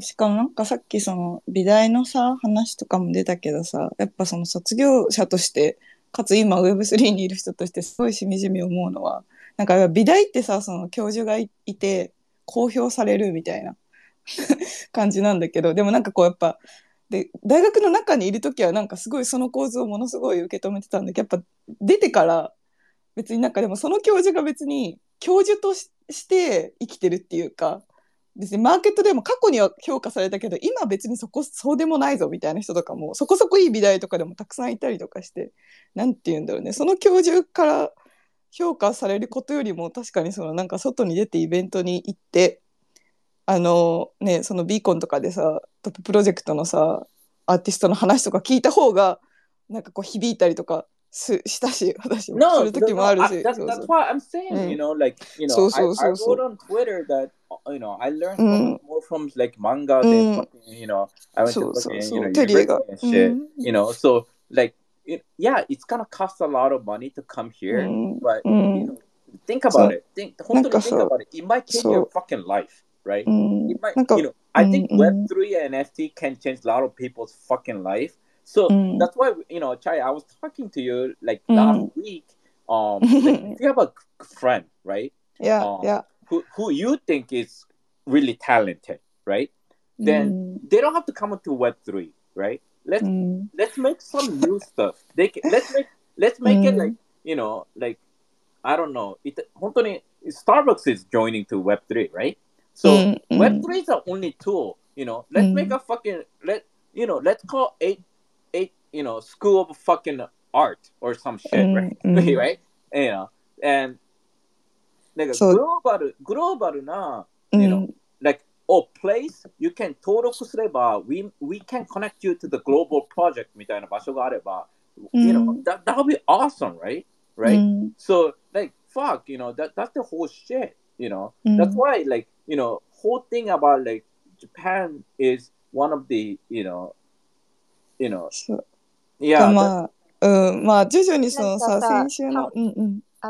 しかもなんかさっきその美大のさ話とかも出たけどさ、やっぱその卒業者としてかつ今 Web3 にいる人としてすごいしみじみ思うのは、なんか美大ってさその教授が いて公表されるみたいな感じなんだけど、でもなんかこうやっぱで大学の中にいるときはなんかすごいその構図をものすごい受け止めてたんだけど、やっぱ出てから別になんかでもその教授が別に教授として生きてるっていうか、別にマーケットでも過去には評価されたけど今別にそうでもないぞみたいな人とかもそこそこいい美大とかでもたくさんいたりとかして、なんて言うんだろうね、その教授から評価されることよりも確かにそのなんか外に出てイベントに行ってね、そのビーコンとかでさトッププロジェクトのさアーティストの話とか聞いた方がなんかこう響いたりとかしたし、私もする時もあるし。That's why I'm saying, you know, like, you know, I wrote on Twitter that, you know, I learned more from like manga than fucking, you know, I went to fucking, you know, university and shit, you know, so like, yeah, it's gonna cost a lot of money to come here, but you know, think about it. Think about it. It might change your fucking life, right? It might, you know, I think Web3 and NFT can change a lot of people's fucking life.So、that's why, you know, Chai, I was talking to you like last week. Like, if you have a friend, right? Yeah, yeah. Who you think is really talented, right? Then they don't have to come to Web3, right? Let's make some new stuff. Let's make it like, you know, like, I don't know. Starbucks is joining to Web3, right? So Web3 is the only tool, you know. Let's make a fucking, let's call it, you know, school of fucking art or some shit, right? Right? You know, and like global na, you know, like oh place you can 登録すれば we can connect you to the global project みたいな場所があれば、you know, that would be awesome, right? Right? So like fuck, you know, that's the whole shit, you know. That's why like, you know, whole thing about like Japan is one of the, you know,まあ徐々にそのさ先週の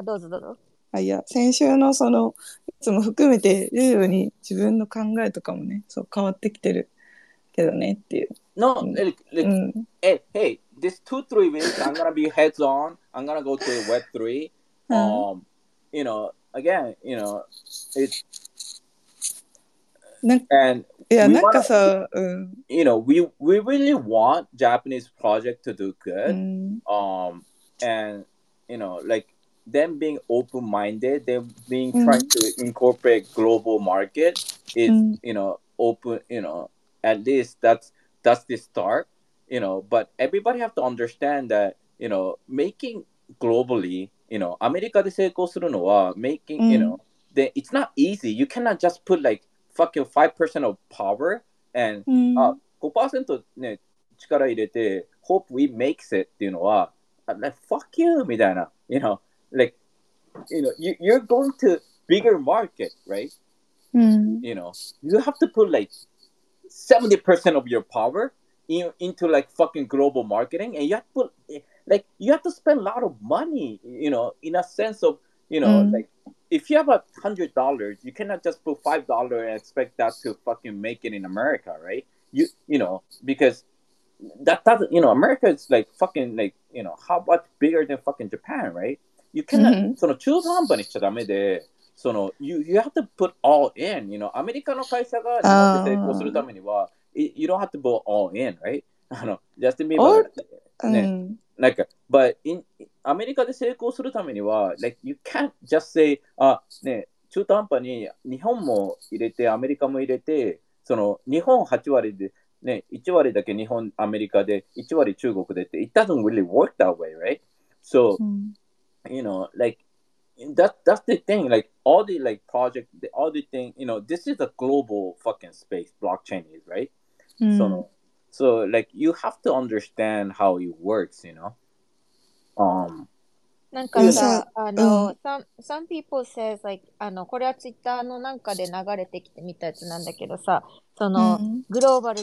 どうぞどうぞ、あ、いや先週のそのいつも含めて徐々に自分の考えとかもね、そう変わってきてるけどねっていう。No, like, hey, this 2-3 minutes I'm gonna be heads on. I'm gonna go to Web3. You know, again, you know, it's and.Yeah, you know, we really want Japanese project to do good. And you know, like them being open-minded, them being trying to incorporate global market is, you know, open, you know, at least that's the start, you know, but everybody have to understand that, you know, making globally, you know, アメリカで成功するのは making, you know, it's not easy. You cannot just put like fucking 5% of power and 5% ね力入れて hope we makes it っていうのは like fuck you みたいな you know like you know you're going to bigger market, right? You know you have to put like 70% of your power into like fucking global marketing, and you have to put like you have to spend a lot of money, you know, in a sense of, you know, like if you have $100, you cannot just put $5 and expect that to fucking make it in America, right? You know, because that doesn't, you know, America is like fucking like, you know, how much bigger than fucking Japan, right? You cannot, so no, 中途半端にしちゃダメで、その you have to put all in, you know, アメリカの会社が日本で成功するためには、you don't have to put all in, right? あの、just me, but ね、なんか、but inアメリカで成功するためには、like, you can't just say, あ、ね、中途半端に日本も入れて、アメリカも入れて、その日本8割で、ね、1割だけ日本、アメリカで、1割中国でって、it doesn't really work that way, right? So, you know, like, that's the thing, like, all the, like, project, all the thing, you know, this is a global fucking space, blockchain is, right? So, like, you have to understand how it works, you know?なんかさ、some people says like これはツイッターのなんかで流れてきてみたやつなんだけどさ、その、うん、グローバ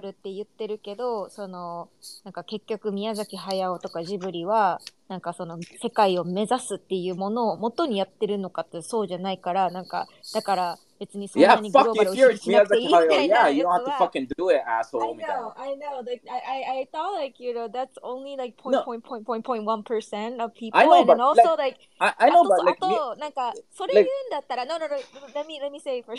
ルって言ってるけど、そのなんか結局宮崎駿とかジブリはなんかその世界を目指すっていうものを元にやってるのかってそうじゃないから、なんかだから別にそんなにグローバルを意識しなくていいみたいなやつは。I know. Like I thought like you know that's only like point one percent of people. I know, but also like I know, but like あとなんかそれ言うんだったら no. Let me say first.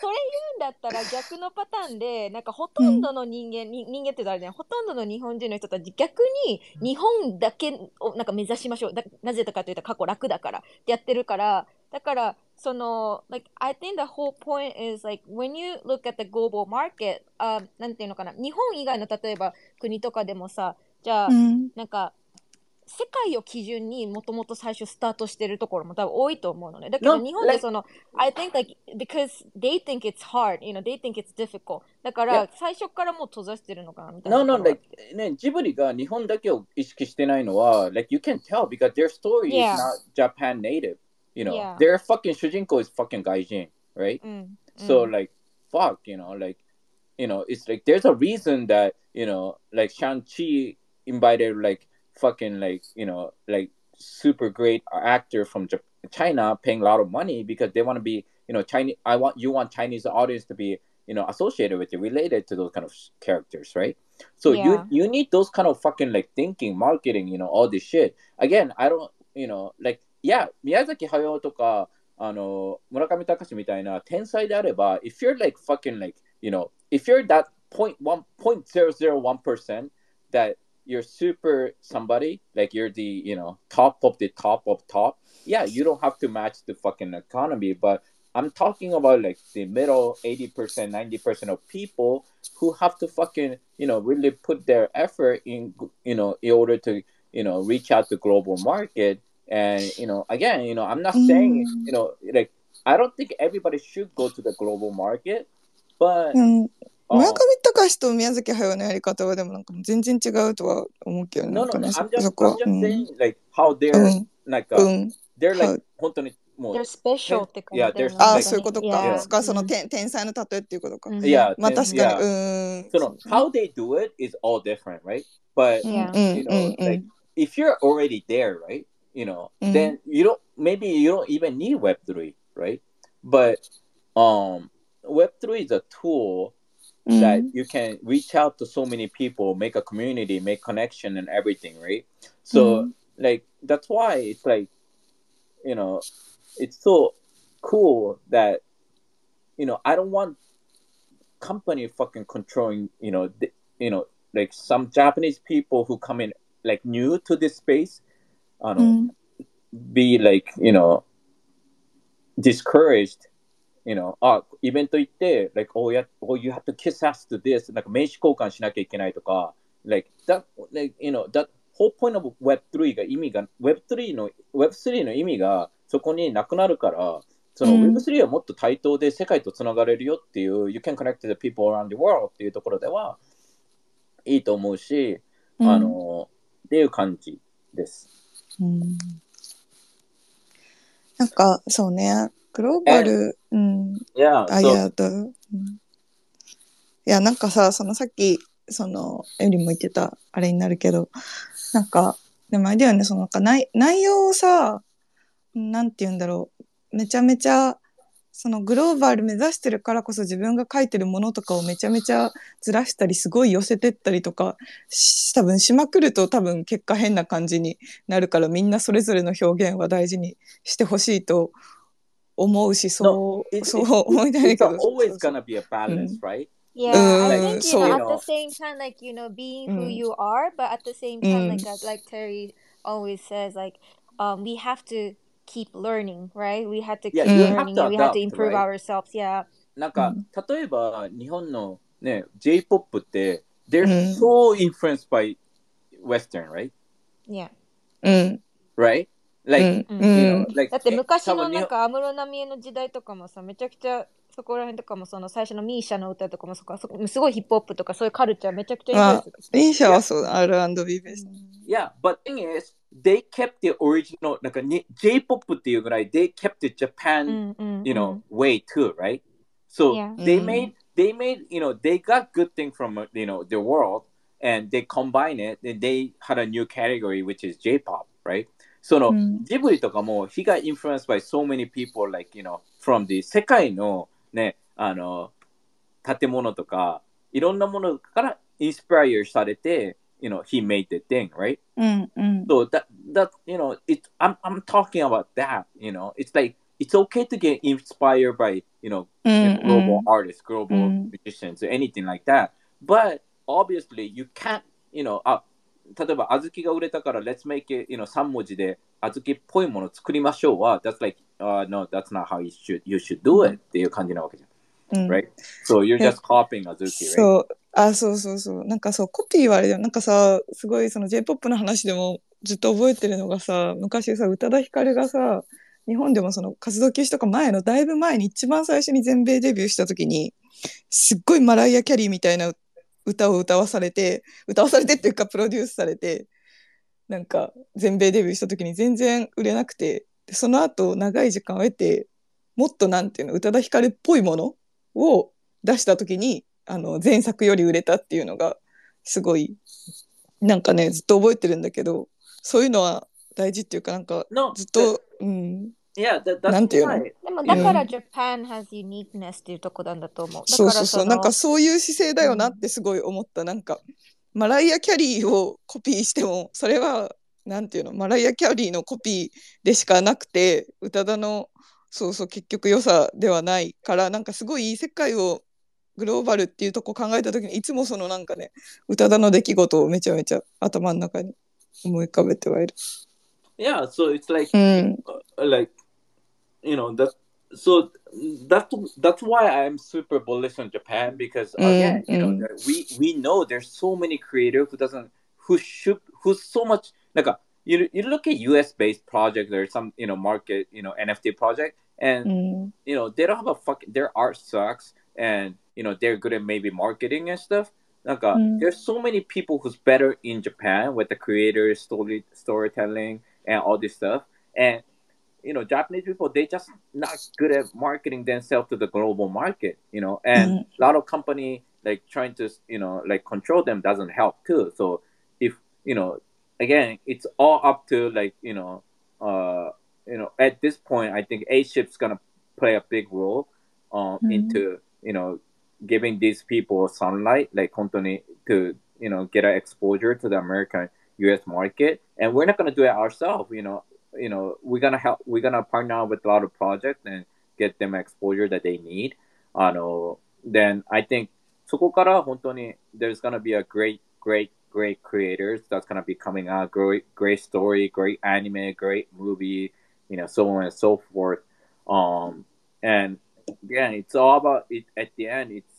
それ言うんだったら逆のパターンで、なんかほとんどの人間って誰ね、ほとんどの日本人の人たち逆に日本だけをなんか目指しましょう。なぜだかというと過去楽だからってやってるから。だからその like I think the whole point is like when you look at the global market、なんていうのかな、日本以外の例えば国とかでもさ、じゃあ、うん、なんか世界を基準にもともと最初スタートしてるところも多分多いと思うのね。だけど日本でその、I think like because they think it's hard, you know, they think it's difficult. だから最初からもう閉ざしてるのかなみたいな。No, like ね、ジブリが日本だけを意識してないのは、like you can tell because their story is not Japan native. You know, their fucking 主人公 is fucking 外人 right? So like fuck, you know, it's like there's a reason that, you know, like Shang-Chi invited like fucking like, you know, like super great actor from China paying a lot of money because they want to be, you know, Chinese. You want Chinese audience to be, you know, associated with you, related to those kind of characters, right? So you need those kind of fucking like thinking, marketing, you know, all this shit. Again, I don't, you know, like yeah, Miyazaki Hayao とかあの村上隆みたいな天才であれば、if you're like fucking like, you know, if you're that 0.001% that you're super somebody, like you're the, you know, top of the top of top, yeah, you don't have to match the fucking economy. But I'm talking about like the middle 80%, 90% of people who have to fucking, you know, really put their effort in, you know, in order to, you know, reach out the global market.And, you know, again, you know, I'm not saying, you know, like, I don't think everybody should go to the global market, but... 村上隆と宮崎駿のやり方はでもなんか全然違うとは思うけどね。No, I'm just saying, like, how they're, like, they're like, 本当にもう... They're special って感じだよね。ああ、そういうことか。そっか、その天才の例えっていうことか。Yeah, まあ確かに。その、how they do it is all different, right? But, you know, like, if you're already there, right?You know, then you don't, maybe you don't even need Web3, right? But Web3 is a tool that you can reach out to so many people, make a community, make connection and everything, right? So, like, that's why it's like, you know, it's so cool that, you know, I don't want company fucking controlling, you know, you know, like some Japanese people who come in like new to this space,あの、be like, you know, discouraged, you know, あ、イベント行って、like, oh, you have to kiss ass to this, なんか名刺交換しなきゃいけないとか、like, that, like, you know, that whole point of Web3 が意味が、Web3 の意味がそこになくなるから、その Web3 はもっと対等で世界とつながれるよっていう、you can connect the people around the world っていうところではいいと思うし、あの、っていう感じです。なんかそうね、グローバル、ありがとう。いや、なんかさ、そのさっきそのエリも言ってたあれになるけど、なんかでもあれだよね、そのなんか内容をさ、なんて言うんだろう、めちゃめちゃそのグローバル目指してるからこそ自分が書いてるものとかをめちゃめちゃずらしたりすごい寄せてったりとか多分しまくると多分結果変な感じになるから、みんなそれぞれの表現は大事にしてほしいと思うし、そう思いたいけど。It's always gonna be a balance, right? Yeah, I think you know at the same time, like you know, being who you are, but at the same time, like Terry always says, like we have to.Keep learning, right? We had to keep learning. We had to improve ourselves. Yeah. なんか例えば日本のね J-POP って、they're so influenced by Western, right? Yeah. Right? Like, you know, like. だって昔のなんか安室奈美恵の時代とかもさ、めちゃくちゃそこら辺とかもその最初のミーシャの歌とかもすごいヒップホップとかそういうカルチャーめちゃくちゃ。ミーシャはそう R&B です。Yeah, but thing is.They kept the original, like J-pop っていうぐらい they kept the Japan, you know, way too, right? So they made you know, they got good thing from, you know, the world, and they combine it, and they had a new category, which is J-pop, right? So no, Ghibli とかも he got influenced by so many people, like, you know, from the 世界のね、あの建物とかいろんなものからインスパイアされて、you know, he made the thing, right? So that you know, it I'm talking about that, you know, it's like it's okay to get inspired by, you know, global artists, global musicians, anything like that. But obviously you can't, you know, 例えば小豆が売れたから let's make it, you know, 3文字で小豆っぽいものを作りましょうは that's like no, that's not how you should do it っていう感じなわけじゃん。Right? So you're just copying Azuki, right? そう。なんかそう、コピーはあれだよ。なんかさ、すごいその J-POP の話でもずっと覚えてるのがさ、昔さ、宇多田ヒカルがさ、日本でもその活動休止とか前のだいぶ前に一番最初に全米デビューした時に、すっごいマライア・キャリーみたいな歌を歌わされてっていうかプロデュースされて、なんか全米デビューした時に全然売れなくて、その後長い時間を得て、もっとなんていうの、宇多田ヒカルっぽいものを出した時にあの前作より売れたっていうのがすごいなんかねずっと覚えてるんだけど、そういうのは大事っていうかなんかずっと、なんていうの、でもだから Japan has uniqueness っていうとこなんだと思う。そうなんかそういう姿勢だよなってすごい思った、なんかマライア・キャリーをコピーしてもそれはなんていうのマライア・キャリーのコピーでしかなくて宇多田のそう結局良さではないから、なんかすごい世界をグローバルっていうとこ考えた時にいつもそのなんかね宇多田の出来事をめちゃめちゃ頭の中に思い浮かべてはいる。 Yeah, so it's like、like you know that so that's why I'm super bullish on Japan because again、you know we know there's so many creators who's so much なんかYou look at U.S. based projects or some, you know, market, you know, NFT project, and you know they don't have a fucking, their art sucks, and you know they're good at maybe marketing and stuff. Like there's so many people who's better in Japan with the creators, storytelling, and all this stuff. And you know Japanese people, they just not good at marketing themselves to the global market. You know, and a lot of company like trying to, you know, like control them doesn't help too. So if you know.Again, it's all up to like, you know, at this point, I think A-ship's going to play a big role into, you know, giving these people sunlight, like to, you know, get an exposure to the American U.S. market. And we're not going to do it ourselves. You know, we're going to help. We're going to partner with a lot of projects and get them exposure that they need. Then I think そこから本当に there's going to be a great creators that's gonna be coming out, great story, great anime, great movie, you know, so on and so forth. And again, it's all about it. At the end, it's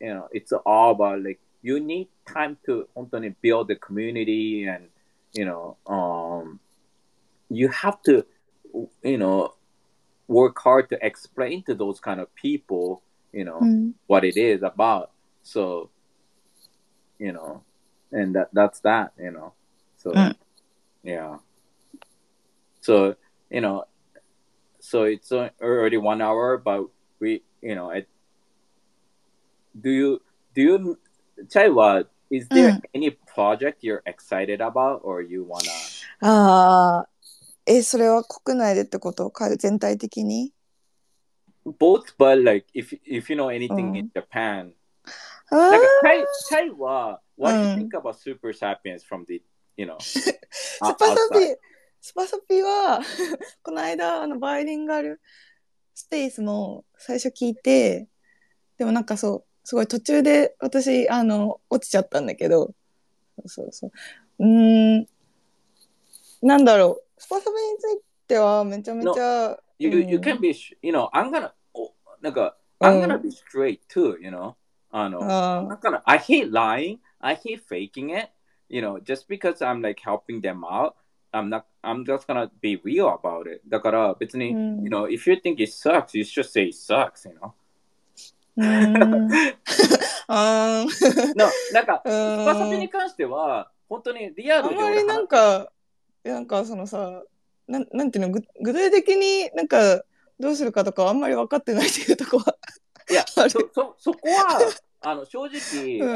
you know, it's all about like you need time to 本当に build the community, and you know, you have to, you know, work hard to explain to those kind of people, you know, what it is about. So, you know.And that's that, you know. So, yeah. So, you know, so it's already 1 hour, but we, you know, do you, Chai, is there any project you're excited about or you wanna? それは国内でってこと？全体的に？ Both, but like if you know anything in Japan.なんかチャイは、What do you think about Super Sapiens from the, you know? スパサピはこの間バイリンガルスペースも最初聞いて、でもなんかそうすごい途中で私落ちちゃったんだけど、そうなんだろう、スパサピについてはめちゃめちゃ、no, you can be, you know, I'm gonna be straight too, you know.I hate lying. I hate faking it. You know, just because I'm like helping them out, I'm just gonna be real about it. だから別に、you know, if you think it sucks, you should say it sucks, you know? なんか、スパサピに関しては、本当にリアルで。あんまりなんかそのさ、なんていうの、具体的になんかどうするかとかあんまり分かってないっていうとこは。いやそこは正直、うん、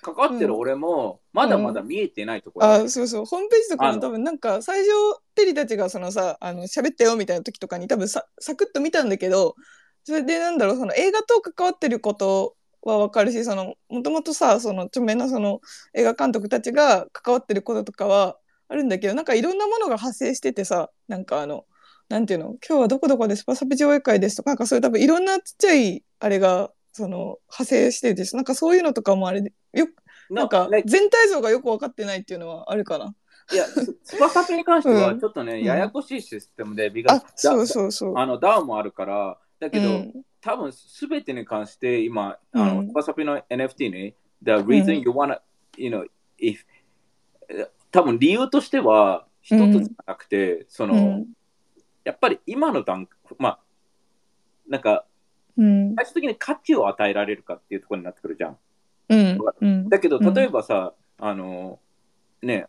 かかってる俺もまだまだ見えてないところ、うん、あそうそうホームページとかも多分なんか最初テリたちがそのさ喋ったよみたいな時とかに多分 サクッと見たんだけど、それでなんだろうその映画と関わってることは分かるし、もともとさその著名なその映画監督たちが関わってることとかはあるんだけど、なんかいろんなものが発生しててさ、なんかなんていうの今日はどこどこでスパサピ上映会ですとか、なんかそういう多分いろんなちっちゃいあれがその派生してるでしょ、なんかそういうのとかもあれでよくなんか全体像がよく分かってないっていうのはあるかな。いやスパサピに関してはちょっとね、うん、ややこしいシステムでダウンもあるからだけど、うん、多分すべてに関して今スパサピの NFT ね The reason you wanna、うん、you know if 多分理由としては一つじゃなくて、うん、うんやっぱり今の段階、まあ、なんか、うん、最終的に価値を与えられるかっていうところになってくるじゃん。うん、だけど、例えばさ、うん、ね、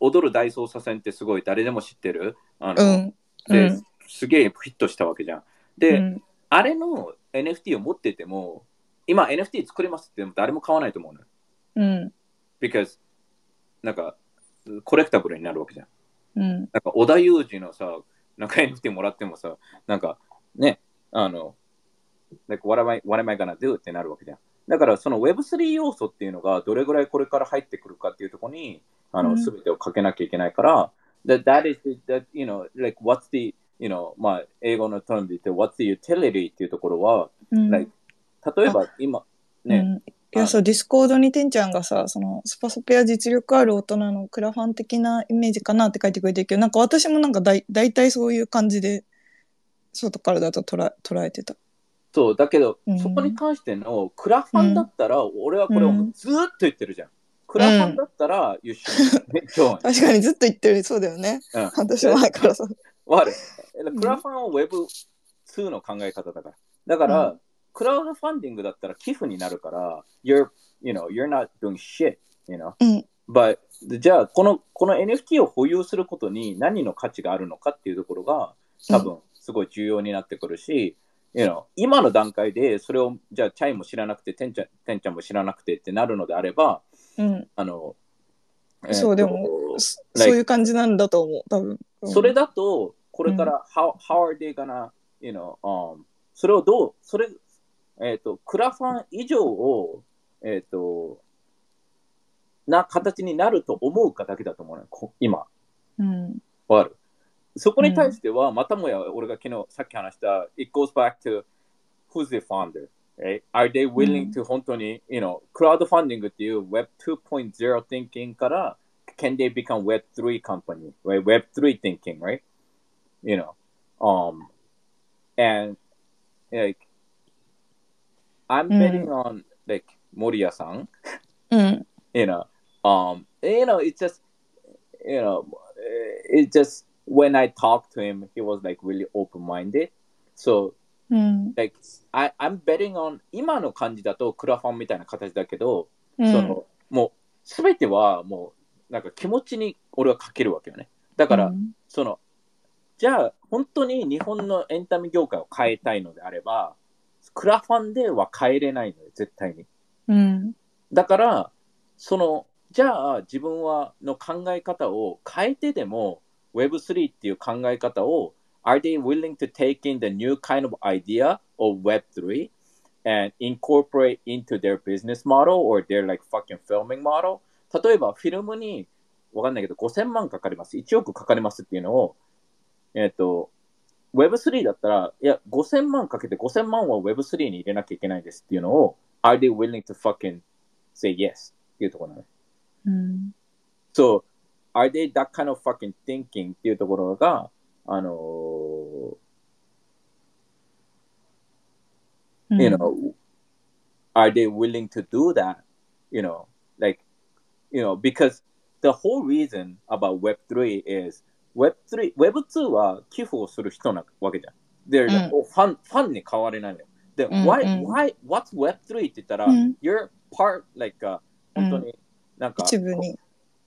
踊る大捜査線ってすごい誰でも知ってる。うん、で、うん、すげえヒットしたわけじゃん。で、うん、あれの NFT を持ってても、今 NFT 作れますって誰も買わないと思うのよ。うん。because、なんか、コレクタブルになるわけじゃん。うん。なんか、織田裕二のさ、なんか NFT もらってもさ、なんかね、like, what am I gonna do? ってなるわけじゃん。だからその Web3 要素っていうのがどれぐらいこれから入ってくるかっていうところに全てをかけなきゃいけないから、mm-hmm. that is the, that, you know, like what's the, you know, まあ英語のトーンで言って what's the utility っていうところは、mm-hmm. like, 例えば今ね、うんいやそうディスコードにてんちゃんがさそのスパサピは実力ある大人のクラファン的なイメージかなって書いてくれてるけど、なんか私もなんか大体そういう感じで外からだと捉えてた。そうだけど、うん、そこに関してのクラファンだったら、うん、俺はこれをずっと言ってるじゃん、うん、クラファンだったら、うん、優勝、ね、確かにずっと言ってる。そうだよね、うん、半年前からさわかる。クラファンは Web2 の考え方だからうんクラウドファンディングだったら寄付になるから、you're not doing shit, you know?、うん、But じゃあこの NFT を保有することに何の価値があるのかっていうところが多分すごい重要になってくるし、うん、you know 今の段階でそれをじゃあチャイも知らなくててんちゃんも知らなくてってなるのであれば、うん、そうでも、そういう感じなんだと思う多分、うん、それだとこれから、うん、how are they gonna you know、それをどうそれクラファン以上を、な形になると思うかだけだと思うね今、うん、わかる。そこに対しては、うん、またもや俺が昨日さっき話した It goes back to who's the founder、right? Are they willing to、うん、本当に you know クラウドファンディングっていう Web 2.0 thinking から Can they become Web 3 company、right? Web 3 thinking right you know、and like I'm betting on like Moriya-san. Mm. You know, it's just, you know, it's just when I talked to him, he was like really open-minded. So, like I'm betting on 今の感じだとクラファンみたいな形だけど、そのもう全てはもうなんか気持ちに俺はかけるわけよね。だから、そのじゃあ本当に日本のエンタメ業界を変えたいのであれば。クラファンでは変えれないのよ絶対に、うん、だからそのじゃあ自分はの考え方を変えてでも Web3 っていう考え方を Are they willing to take in the new kind of idea of Web3 and incorporate into their business model or their like fucking filming model? 例えばフィルムにわかんないけど5000万かかります1億かかりますっていうのをWeb3 だったら、いや、5000万かけて5000万は Web3 に入れなきゃいけないですっていうのを、Are they willing to fucking say yes? っていうところなの。うん。So, are they that kind of fucking thinking? っていうところが、you know, are they willing to do that? You know, like, you know, because the whole reason about Web3 is,Web3、Web2 は寄付をする人なわけじゃん。で、ファンに変われないのよ。で、what's Web3 って言ったら、you're part like a、本当になんか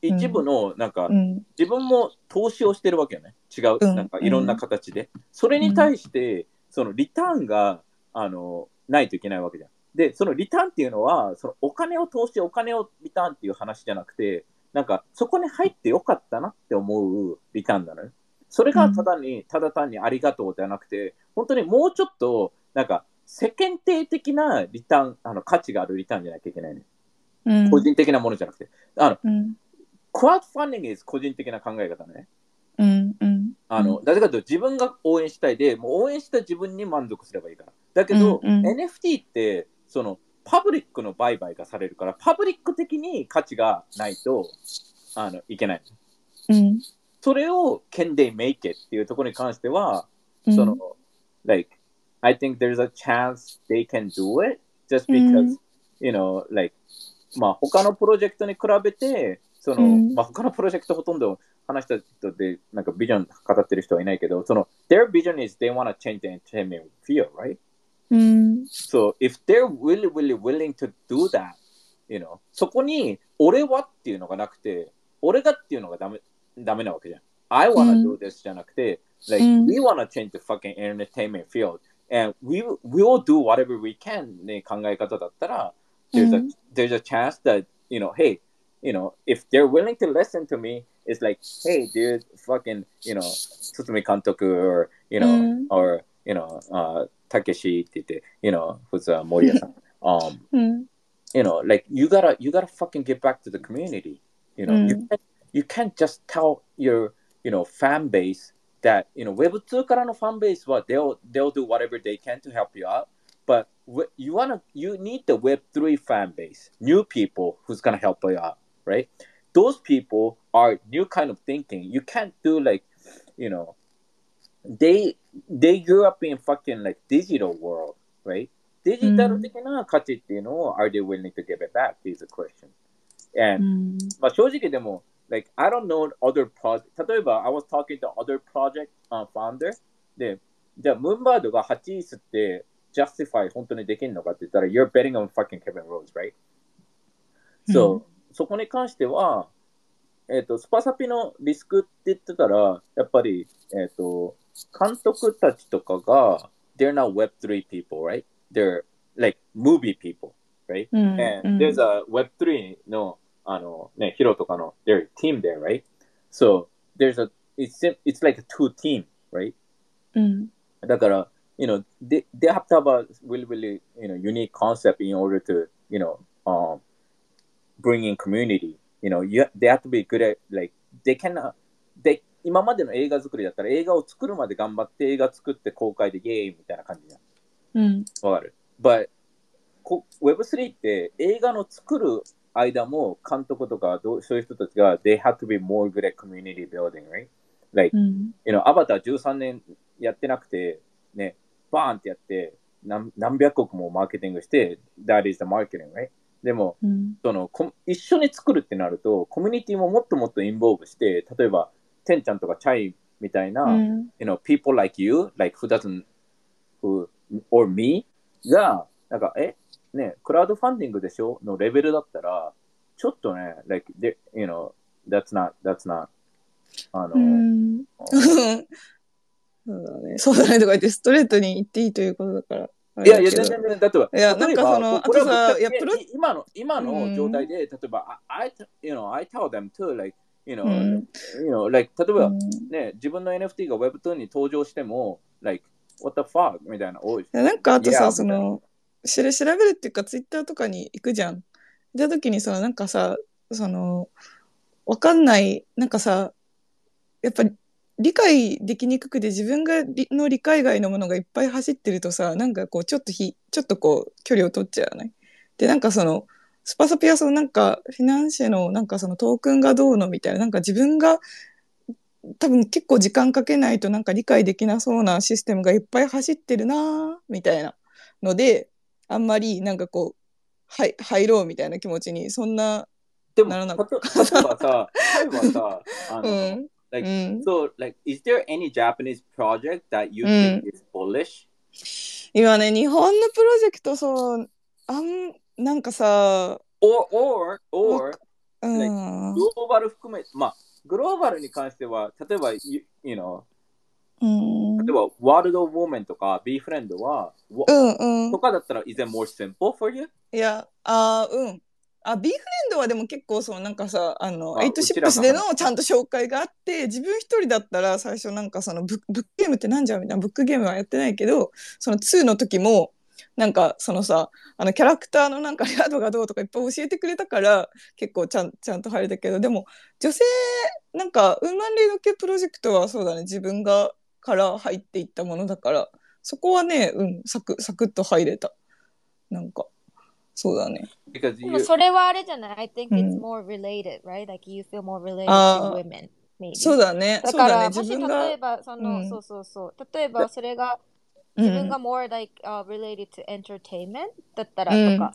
一部のなんか、自分も投資をしてるわけよね。違う、なんかいろんな形で。それに対してそのリターンがないといけないわけじゃん。で、そのリターンっていうのは、そのお金を投資、お金をリターンっていう話じゃなくて、なんかそこに入ってよかったなって思うリターンなのよ。それがただ単にありがとうじゃなくて、本当にもうちょっと、なんか世間体的なリターン、価値があるリターンじゃなきゃいけないね。うん、個人的なものじゃなくて。クラウドファンディング is 個人的な考え方ね。うんうん、なぜかというと自分が応援したいで、もう応援した自分に満足すればいいから。だけど、うんうん、NFT ってそのパブリックの売買がされるから、パブリック的に価値がないといけない、うん。それを can they make it っていうところに関しては、うん、その like I think there's a chance they can do it just because、うん、you know like まあ他のプロジェクトに比べてその、うん、まあ他のプロジェクトほとんど話した人でなんかビジョン語ってる人はいないけど、その their vision is they want to change the entertainment field, right? So if they're really, really willing to do that, you know, そこに俺はっていうのがなくて、俺がっていうのがダメなわけじゃん。I wanna do this じゃなくて、like we wanna change the fucking entertainment field and we will do whatever we can ね考え方だったら、there's a chance that you know, hey, you know, if they're willing to listen to me.It's like, hey, dude, fucking, you know, Tsutsumi Kantoku or, you know,、or, you know,、Takashi って言って、you know, who's Moriya さん。You know, like, you gotta fucking give back to the community. You know,、you can't just tell your, you know, fan base that, you know, Web2 からの fan base は they'll do whatever they can to help you out. But you need the Web3 fan base, new people who's gonna help you out, right?Those people are new kind of thinking. You can't do like, you know, they grew up in fucking like digital world, right? Digital 的な価値っていうのを are they willing to give it back is a question. And まあ正直でも like I don't know other project. 例えば I was talking to other project founder でじゃあムーンバードが8イースって justify 本当にできるのかって言ったら you're betting on fucking Kevin Rose, right? So、そこに関しては、スパサピのリスクって言ってたら、やっぱり、監督たちとかが、they're not Web3 people, right? They're like movie people, right?、And there's a Web3 の、ね、ヒロとかの、their team there, right? So, it's like a two team, right?、だから、you know, they have to have a really, really, you know, unique concept in order to, you know,、bring in community, you know, they have to be good at, like, they 今までの映画作りだったら映画を作るまで頑張って映画作って公開でイエーイみたいな感じじゃん。わかる？ But Web3 って映画の作る間も監督とかそういう人たちが they have to be more good at community building, right? Like, you know, Avatar 13年やってなくてね、バーンってやって何百億もマーケティングして、that is the marketing, right?でも、その一緒に作るってなるとコミュニティももっともっとインボーブして例えばテンちゃんとかチャイみたいな、you know people like you like who doesn't who or me がなんかねクラウドファンディングでしょのレベルだったらちょっとね like they, you know that's not そうだねそうだねとか言ってストレートに言っていいということだから。いや全然だってばいやなんかそのこれは今の状態で例えば I tell them to like you know like 例えばね自分の NFT が Web2 に登場しても like what the fuck みたいな多いなんかあとさその調べるっていうか Twitter とかに行くじゃん行った時にさなんかさそのわかんないなんかさやっぱり理解できにくくて自分がの理解外のものがいっぱい走ってるとさなんかこうちょっとこう距離を取っちゃわないでなんかそのスパサピはそのなんかフィナンシェのなんかそのトークンがどうのみたいななんか自分が多分結構時間かけないとなんか理解できなそうなシステムがいっぱい走ってるなみたいなのであんまりなんかこう入ろうみたいな気持ちにそんなでもならなかった例えばさLike, so, like, is there any Japanese project that you think is bullish? 今ね、日本のプロジェクト、そう、なんかさ、or, like, グローバル含め、まあ、グローバルに関しては、例えば、you know、例えば World of Women とか Be Friend は、うんうん、とかだったら Is it more simple for you? いや、うん。あ、B フレンドはでも結構そのなんかさ、A-ship でのちゃんと紹介があって、自分一人だったら最初なんかそのブックゲームってなんじゃみたいな、ブックゲームはやってないけど、その2の時も、なんかそのさ、キャラクターのなんかレア度がどうとかいっぱい教えてくれたから、結構ちゃんと入れたけど、でも女性、なんかウーマンリード系プロジェクトはそうだね、自分がから入っていったものだから、そこはね、うん、サクッと入れた。なんか。そうだね。でもそれはあれじゃない？ I think it's more related, right? Like you feel more related to women, maybe. そうだね。だから、もし例えば、その、そうそうそう。例えば、それが、自分が more like related to entertainment だったらとか。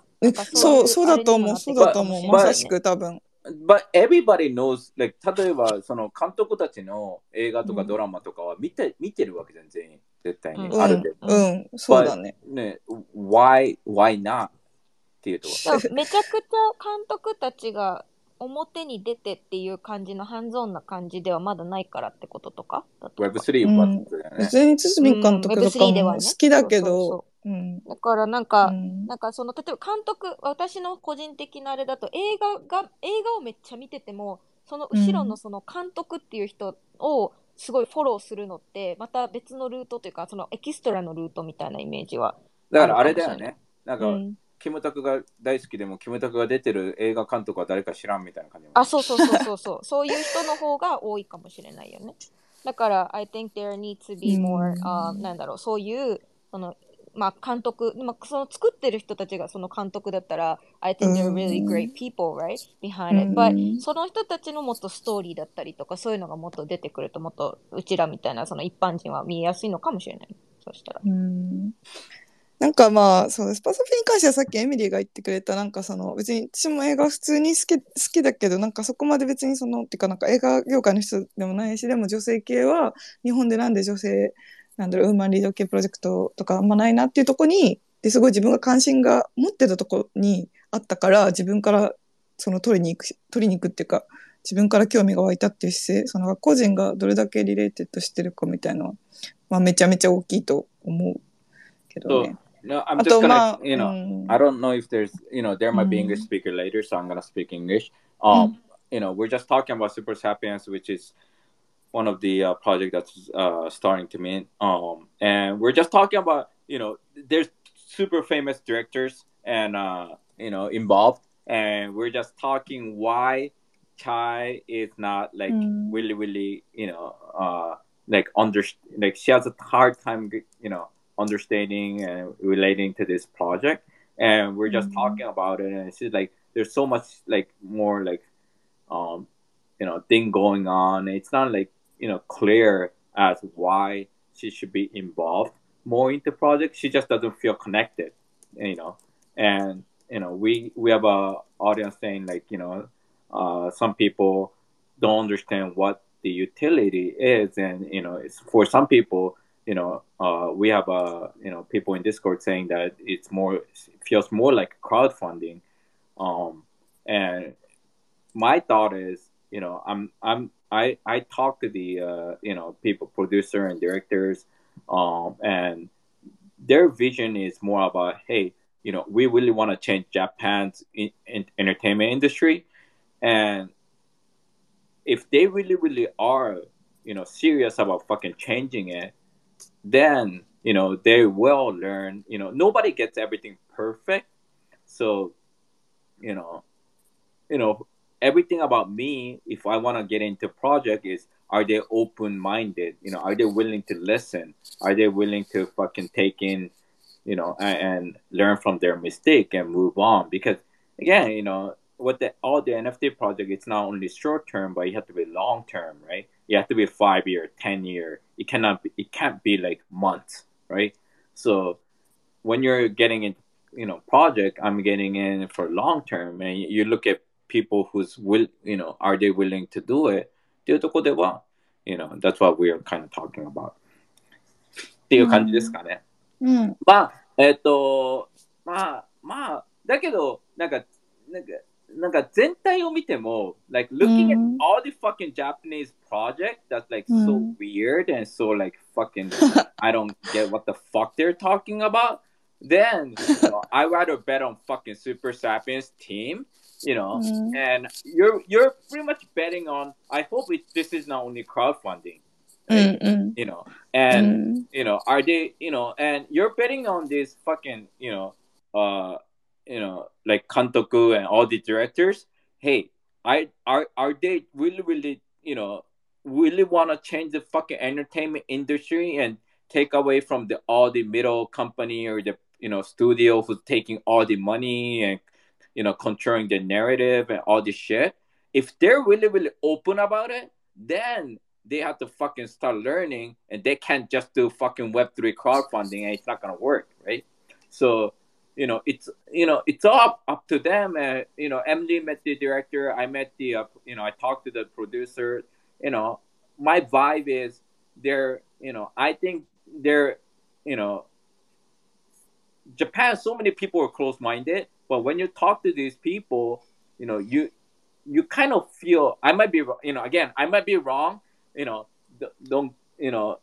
そうだと思う。そうだと思う。まさしく多分。But everybody knows, like 例えば、その監督たちの映画とかドラマとかは見てるわけじゃん、全員。絶対に。ある程度。うん、そうだね。ね、why not？っていうとめちゃくちゃ監督たちが表に出てっていう感じのハンズオンな感じではまだないからってこととか Web3 は、ねうん、別に堤監督とかも好きだけどだからなんかその例えば監督私の個人的なあれだと映画をめっちゃ見ててもその後ろのその監督っていう人をすごいフォローするのってまた別のルートというかそのエキストラのルートみたいなイメージはだからあれだよねなんか、うんキムタクが大好きでもキムタクが出てる映画監督は誰か知らんみたいな感じもあそうそういう人の方が多いかもしれないよねだから I think there needs to be more、なんだろうそういうその、まあ、監督、まあ、その作ってる人たちがその監督だったら I think they're really great people right behind it but その人たちのもっとストーリーだったりとかそういうのがもっと出てくるともっとうちらみたいなその一般人は見えやすいのかもしれないそうしたらなんかまあ、そうスパサピに関してはさっきエミリーが言ってくれた、なんかその、別に私も映画普通に好きだけど、なんかそこまで別にその、っていうかなんか映画業界の人でもないし、でも女性系は日本でなんで女性、なんだろう、ウーマンリード系プロジェクトとかあんまないなっていうとこに、ですごい自分が関心が持ってたとこにあったから、自分からその取りに行くっていうか、自分から興味が湧いたっていう姿勢、その個人がどれだけリレーテッドしてるかみたいなのは、まあめちゃめちゃ大きいと思うけどね。No, I'm just gonna, you know, I don't know if there's, you know, there might be English speaker later, so I'm gonna speak English. You know, we're just talking about Super Sapiens, which is one of the project that's starting to mint. And we're just talking about, you know, there's super famous directors and, you know, involved. And we're just talking why Chai is not like really, really, you know, like she has a hard time, you know.understanding and relating to this project and we're just talking about it and it's just like there's so much like more like you know thing going on it's not like you know clear as why she should be involved more in the project she just doesn't feel connected you know and you know we have a audience saying like you know some people don't understand what the utility is and you know it's for some people you know we have you know people in Discord saying that it feels more like crowdfunding and my thought is you know I talk to the you know people producer and directors and their vision is more about hey you know we really want to change Japan's entertainment industry and if they really really are you know serious about fucking changing it then you know they will learn you know nobody gets everything perfect so you know everything about me if I want to get into project is are they open-minded you know are they willing to listen are they willing to fucking take in you know and learn from their mistake and move on because again you know with all the NFT project it's not only short term but you have to be long term right you have to be 5 year 10 year it can't be like months right so when you're getting in you know project I'm getting in for long term and you look at people who's will you know are they willing to do it you know that's what we are kind of talking about っていう感じですかね、うん、まあまあだけどなんかなんか全体を見ても like looking at all the fucking Japanese project that's like so weird and so like fucking I don't get what the fuck they're talking about then you know, I'd rather bet on fucking Super Sapiens team you know and you're pretty much betting on I hope this is not only crowdfunding right? You know and you know are they you know and you're betting on this fucking you know, like Kantoku and all the directors, hey, are they really, you know, really want to change the fucking entertainment industry and take away from the all the middle company or the, you know, studio who's taking all the money and, you know, controlling the narrative and all this shit? If they're really, really open about it, then they have to fucking start learning and they can't just do fucking Web3 crowdfunding and it's not going to work, right? So...You know, it's all up to them. You know, Emily met the director. I met the, you know, I talked to the producer. You know, my vibe is they're, you know, I think they're, you know, Japan, so many people are close-minded. But when you talk to these people, you know, you kind of feel, I might be, you know, again, I might be wrong. You know, don't, you know,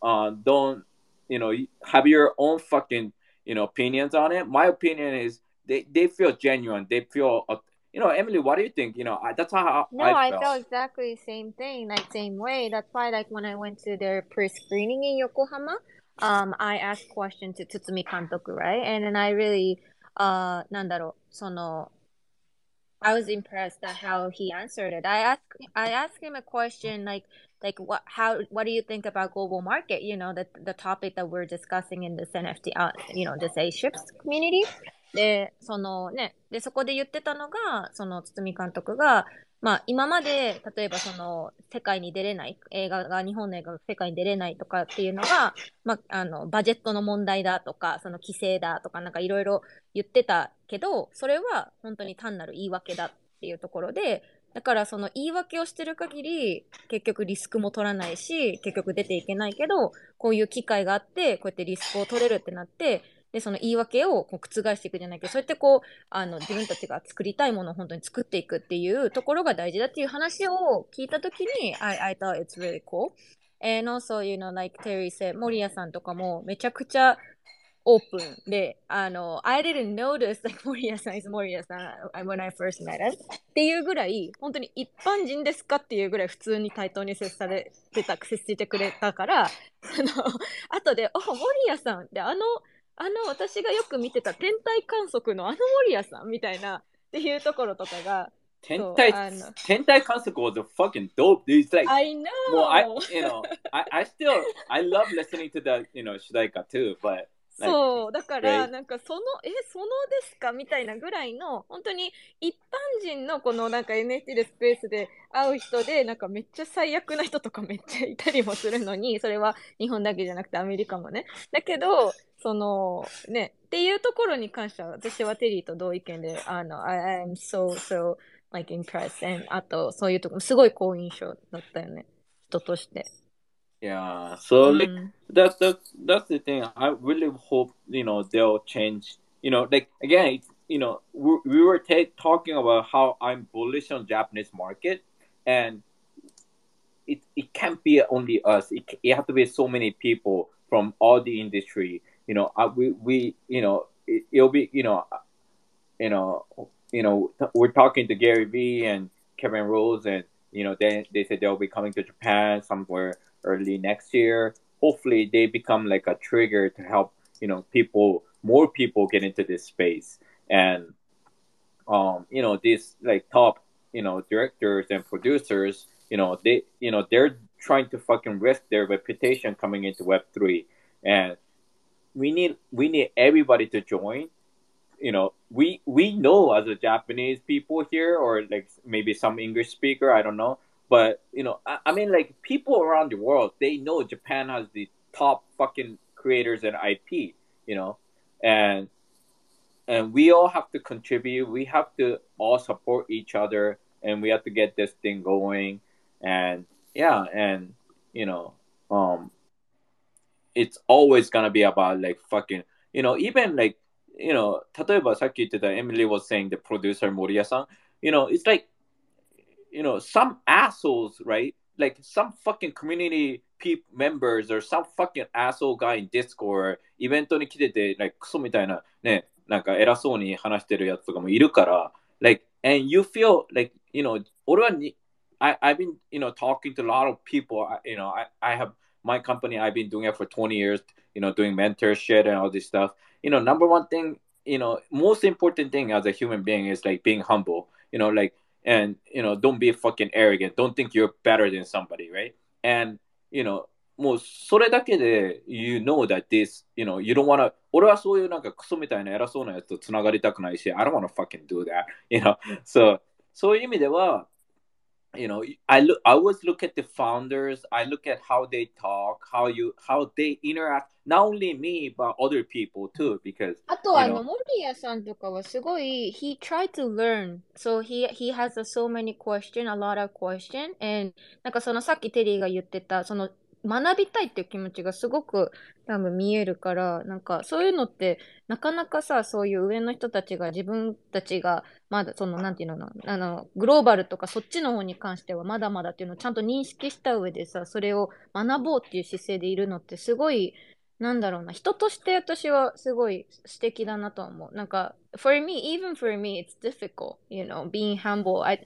don't, you know, have your own fucking,you know, opinions on it. My opinion is they feel genuine. They feel, you know, Emily, what do you think? You know, that's how I felt. No, I felt exactly the same thing, like same way. That's why, like, when I went to their pre-screening in Yokohama, I asked questions to Tsutsumi Kantoku, right? And then I really, I was impressed at how he answered it. I asked him a question like what do you think about global market? You know, the topic that we're discussing in this NFT, you know, this A-ship community. で、そのね、でそこで言ってたのが、その堤監督が、まあ今まで例えばその世界に出れない映画が日本の映画が世界に出れないとかっていうのが、まあバジェットの問題だとか、その規制だとかなんかいろいろ言ってたけど、それは本当に単なる言い訳だっていうところで。だからその言い訳をしてる限り結局リスクも取らないし結局出ていけないけどこういう機会があってこうやってリスクを取れるってなってでその言い訳をこう覆していくじゃないけどそうやってこう自分たちが作りたいものを本当に作っていくっていうところが大事だっていう話を聞いたときに I thought it's really cool and also you know like Terry said Moriyaさんとかもめちゃくちゃオープンで、I didn't notice that Moriya さん is Moriya さん when I first met him っていうぐらい、本当に一般人ですかっていうぐらい普通に対等に接してくれたから、あとで、Moriya さんって私がよく見てた天体観測のMoriya さんみたいなっていうところとかが、天体観測 was a fucking dope dude. Like, I know. Well, you know, I love listening to the, you know, 主題歌 too, butそうだからなんかそのですかみたいなぐらいの本当に一般人のこのなんか NFT でスペースで会う人でなんかめっちゃ最悪な人とかめっちゃいたりもするのにそれは日本だけじゃなくてアメリカもねだけどそのねっていうところに関しては私はテリーと同意見でI am so like impressed and あとそういうとこすごい好印象だったよね人として。Yeah, so like that's the thing. I really hope, you know, they'll change, you know, like again, it's, you know, we were talking about how I'm bullish on Japanese market and it can't be only us. It has to be so many people from all the industry, you know, we you know, it'll be, you know, we're talking to Gary Vee and Kevin Rose and, you know, they said they'll be coming to Japan somewhere.early next year. Hopefully they become like a trigger to help, you know, more people get into this space. And, you know, these like top, you know, directors and producers, you know, they're trying to fucking risk their reputation coming into Web3. And we need everybody to join. You know, we know as a Japanese people here or like maybe some English speaker, I don't know.But, you know, I mean, like, people around the world, they know Japan has the top fucking creators and IP, you know, and we all have to contribute. We have to all support each other, and we have to get this thing going. And, yeah, and, you know, it's always going to be about, like, fucking, you know, even, like, you know, 例えばさっき言ってた Emily was saying the producer Moriya-san, you know, it's like, you know, some assholes, right? Like some fucking community members or some fucking asshole guy in Discord イベントに来てて、like、クソみたいなね、なんか偉そうに話してるやつとかもいるから、like, and you feel like, you know, 俺はに、I've been, you know, talking to a lot of people, you know, I have my company, I've been doing it for 20 years, you know, doing mentorship and all this stuff. You know, number one thing, you know, most important thing as a human being is like being humble, you know, like, and, you know, don't be fucking arrogant. Don't think you're better than somebody, right? And, you know, もうそれだけで you know that this, you know, you don't wanna, 俺はそういうなんかクソみたいな偉そうなやつとつながりたくないし、I don't wanna fucking do that, you know? So, そういう意味では、you know, I always look at the founders. I look at how they talk, how they interact. Not only me, but other people too. Because あとあのMoriyaさんとかはすごい he tried to learn. So he has so many questions, a lot of questions. And なんかそのさっきテリーが言ってたその学びたいっていう気持ちがすごく多分見えるから、なんかそういうのってなかなかさ、そういう上の人たちが自分たちがまだそのなんていうの、あのグローバルとかそっちの方に関してはまだまだっていうのをちゃんと認識した上でさ、それを学ぼうっていう姿勢でいるのってすごいなんだろうな、人として私はすごい素敵だなと思う。なんか for me, even for me, it's difficult, you know, being humble. I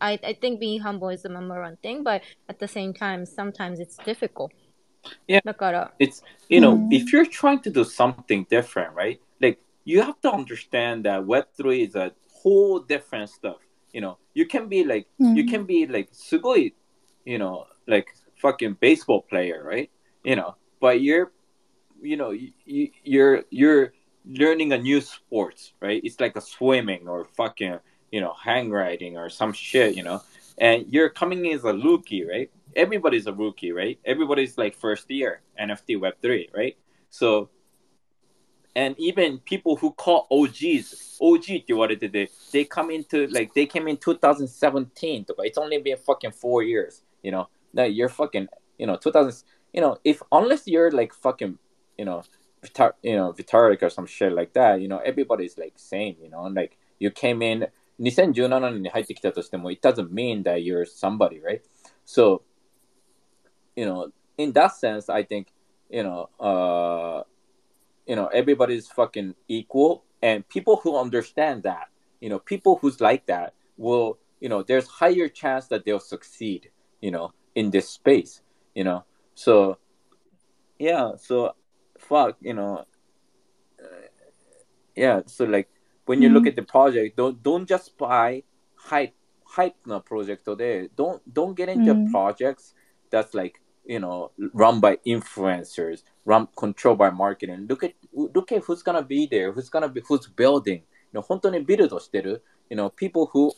think being humble is the number one thing, but at the same time, sometimes it's difficult.Yeah, it's, you know, if you're trying to do something different, right? Like, you have to understand that Web3 is a whole different stuff. You know, you can be like, you can be like, すごい, you know, like fucking baseball player, right? You know, but you're, you know, you're learning a new sports, right? It's like a swimming or fucking, you know, hang gliding or some shit, you know, and you're coming in as a rookie, right?Everybody's a rookie, right? Everybody's like first year, NFT Web3, right? So, and even people who call OGs, OG って言われてて they come into, like, they came in 2017 とか it's only been fucking 4 years, you know? Now you're fucking, you know, 2000, you know, if, unless you're like fucking, you know, Vitalik or some shit like that, you know, everybody's like same, you know? Like, you came in, 2017年に入ってきたとしても it doesn't mean that you're somebody, right? So,You know, in that sense, I think, you know, everybody's fucking equal. And people who understand that, you know, people who's like that will, you know, there's higher chance that they'll succeed, you know, in this space, you know. So, yeah, so, fuck, you know. Yeah, so, like, when you look at the project, don't just buy hype na project today. Don't get into projects.That's like, you know, run by influencers, run controlled by marketing. Look at who's gonna be there, who's building. You know, 本当にビルドしてる。You know, people who,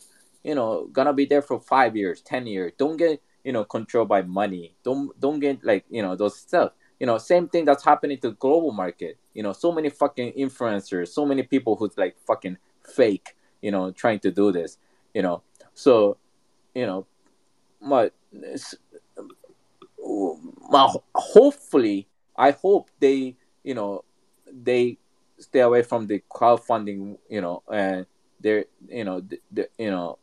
you know, gonna be there for 5 years, 10 years. Don't get, you know, controlled by money. Don't get like, you know, those stuff. You know, same thing that's happening to the global market. You know, so many fucking influencers, so many people who's like fucking fake. You know, trying to do this. You know, so, you know, hopefully, I hope they, you know, they stay away from the crowdfunding, you know, and they're, you know, you know,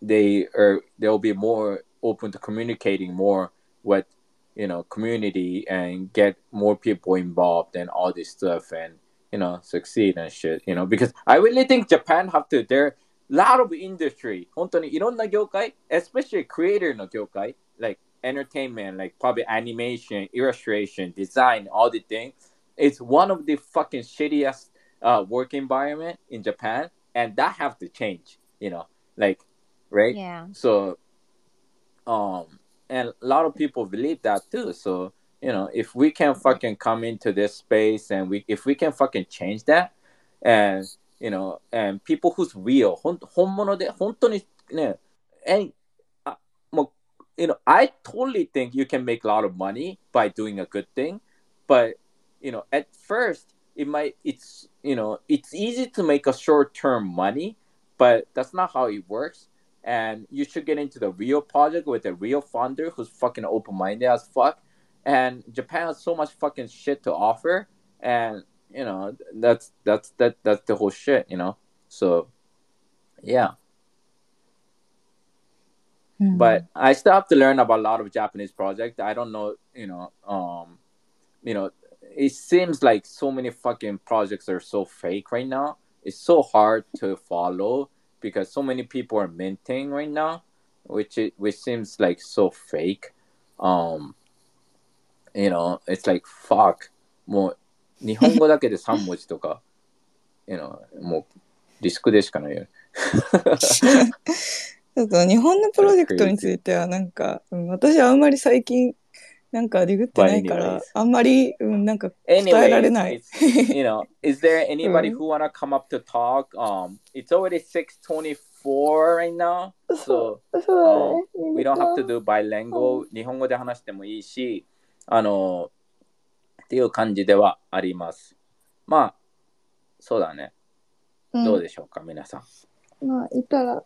they'll be more open to communicating more with, you know, community and get more people involved and all this stuff and, you know, succeed and shit, you know, because I really think Japan have to, there a lot of industry, 本当にいろんな業界 especially creator の業界 like,entertainment, like probably animation, illustration, design, all the things. It's one of the fucking shittiest work environment in Japan, and that have to change, you know, like, right? Yeah. So, and a lot of people believe that too. So, you know, if we can fucking come into this space and if we can fucking change that, and, you know, and people who's real, 本物で本当にね、You know, I totally think you can make a lot of money by doing a good thing, but you know, at first it's you know, it's easy to make a short-term money, but that's not how it works. And you should get into the real project with a real founder who's fucking open-minded as fuck. And Japan has so much fucking shit to offer, and you know, that's the whole shit, you know. So, yeah. Mm-hmm. But I still have to learn about a lot of Japanese projects. I don't know, it seems like so many fucking projects are so fake right now. It's so hard to follow because so many people are minting right now, which seems like so fake. It's like, fuck, もう日本語だけで3文字とか、もうリスクでしかないよね。日本のプロジェクトについてはなんか私あんまり最近なんかディグってないからあんまりなんか答えられない。Is there anybody who wanna come up to talk? It's already 6:24 right now, so we don't have to do bilingual. 日本語で話してもいいし、っていう感じではあります。まあそうだね。どうでしょうか皆さん。まあいたら。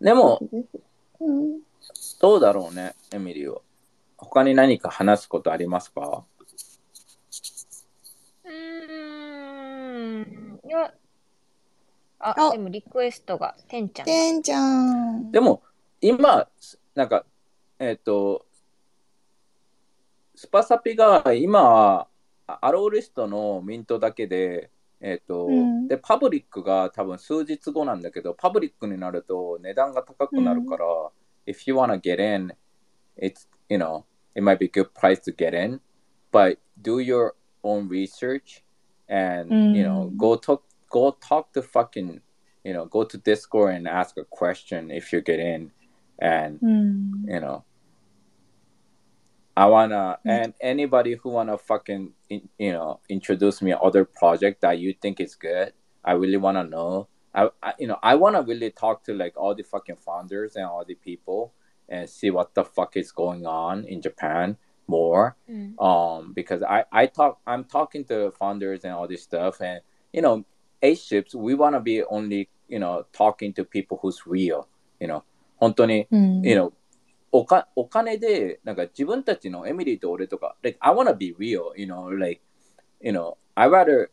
でも、うん、どうだろうね、エミリーは。他に何か話すことありますか？いや、でもリクエストが、てんちゃん。でも、今、なんか、スパサピが今、アローリストのミントだけで、でパブリックが多分数日後なんだけど、パブリックになると値段が高くなるから、if you wanna get in, it might be a good price to get in, but do your own research and go talk to fucking go to Discord and ask a question if you get in, and and anybody who wanna fucking introduce me other project that you think is good. I really wanna know. I wanna really talk to like all the fucking founders and all the people and see what the fuck is going on in Japan more. Because I'm talking to founders and all this stuff, and A-ships, we wanna be only talking to people who's real. 本当に お金でなんか自分たちのエミリーと俺とか、like I wanna be real, like I rather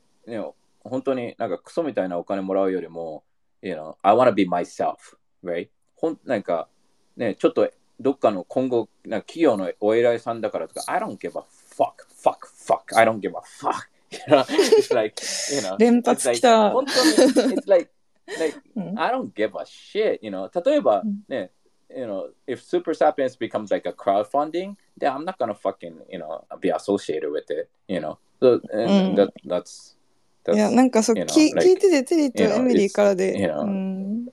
本当になんかクソみたいなお金もらうよりも、I wanna be myself, right? なんかねちょっとどっかの今後なんか企業のお偉いさんだからとか、I don't give a fuck, I don't give a fuck, it's like連発きた。本当に it's like I don't give a shit, 例えばね。If Super Sapiens becomes like a crowdfunding, then I'm not gonna fucking be associated with it, So that's いやなんかそう聞いててテリーとエミリーからで、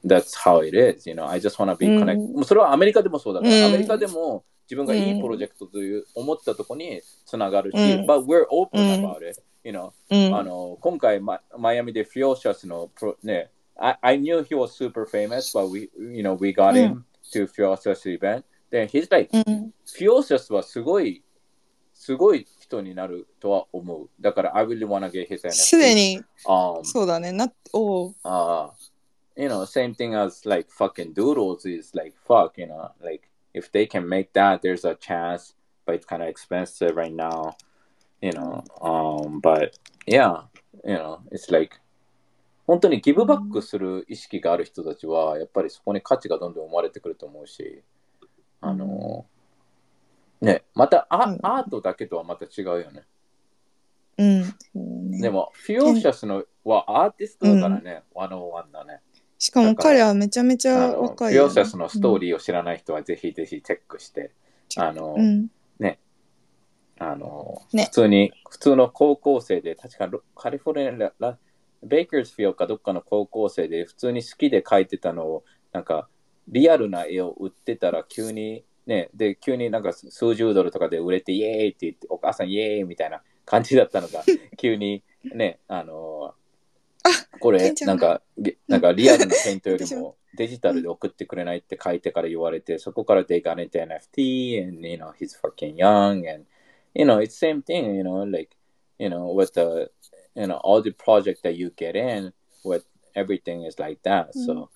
that's how it is, I just wanna be connected. もうそれはアメリカでもそうだから、アメリカでも自分がいいプロジェクトという思ったとこにつながるし、but we're open about it,今回マイアミでフィオシャスのね、I knew he was super famous, but we got him.to Fiosus event, then he's like Fiosus はすごい人になるとは思う。だから I really wanna get his energy. すでに、そうだね。Same thing as like fucking Doodles is like fuck, like if they can make that, there's a chance, but it's kind of expensive right now, But yeah, it's like本当にギブバックする意識がある人たちはやっぱりそこに価値がどんどん生まれてくると思うし、ね、またアートだけとはまた違うよね。でもフィオシャスのはアーティストだからね、101だね。しかも彼はめちゃめちゃ若い、ね。フィオシャスのストーリーを知らない人はぜひぜひチェックして、ね、普通の高校生で確かカリフォルニアベイカーズフィールドかどっかの高校生で普通に好きで描いてたのをなんかリアルな絵を売ってたら急にねで急になんか数十ドルとかで売れてイエーイって言ってお母さんイエーイみたいな感じだったのが急にねこれなんかリアルなペイントよりもデジタルで送ってくれないって書いてから言われてそこからthey got into NFT and he's fucking young and it's same thing like with the all the project that you get in with everything is like that. So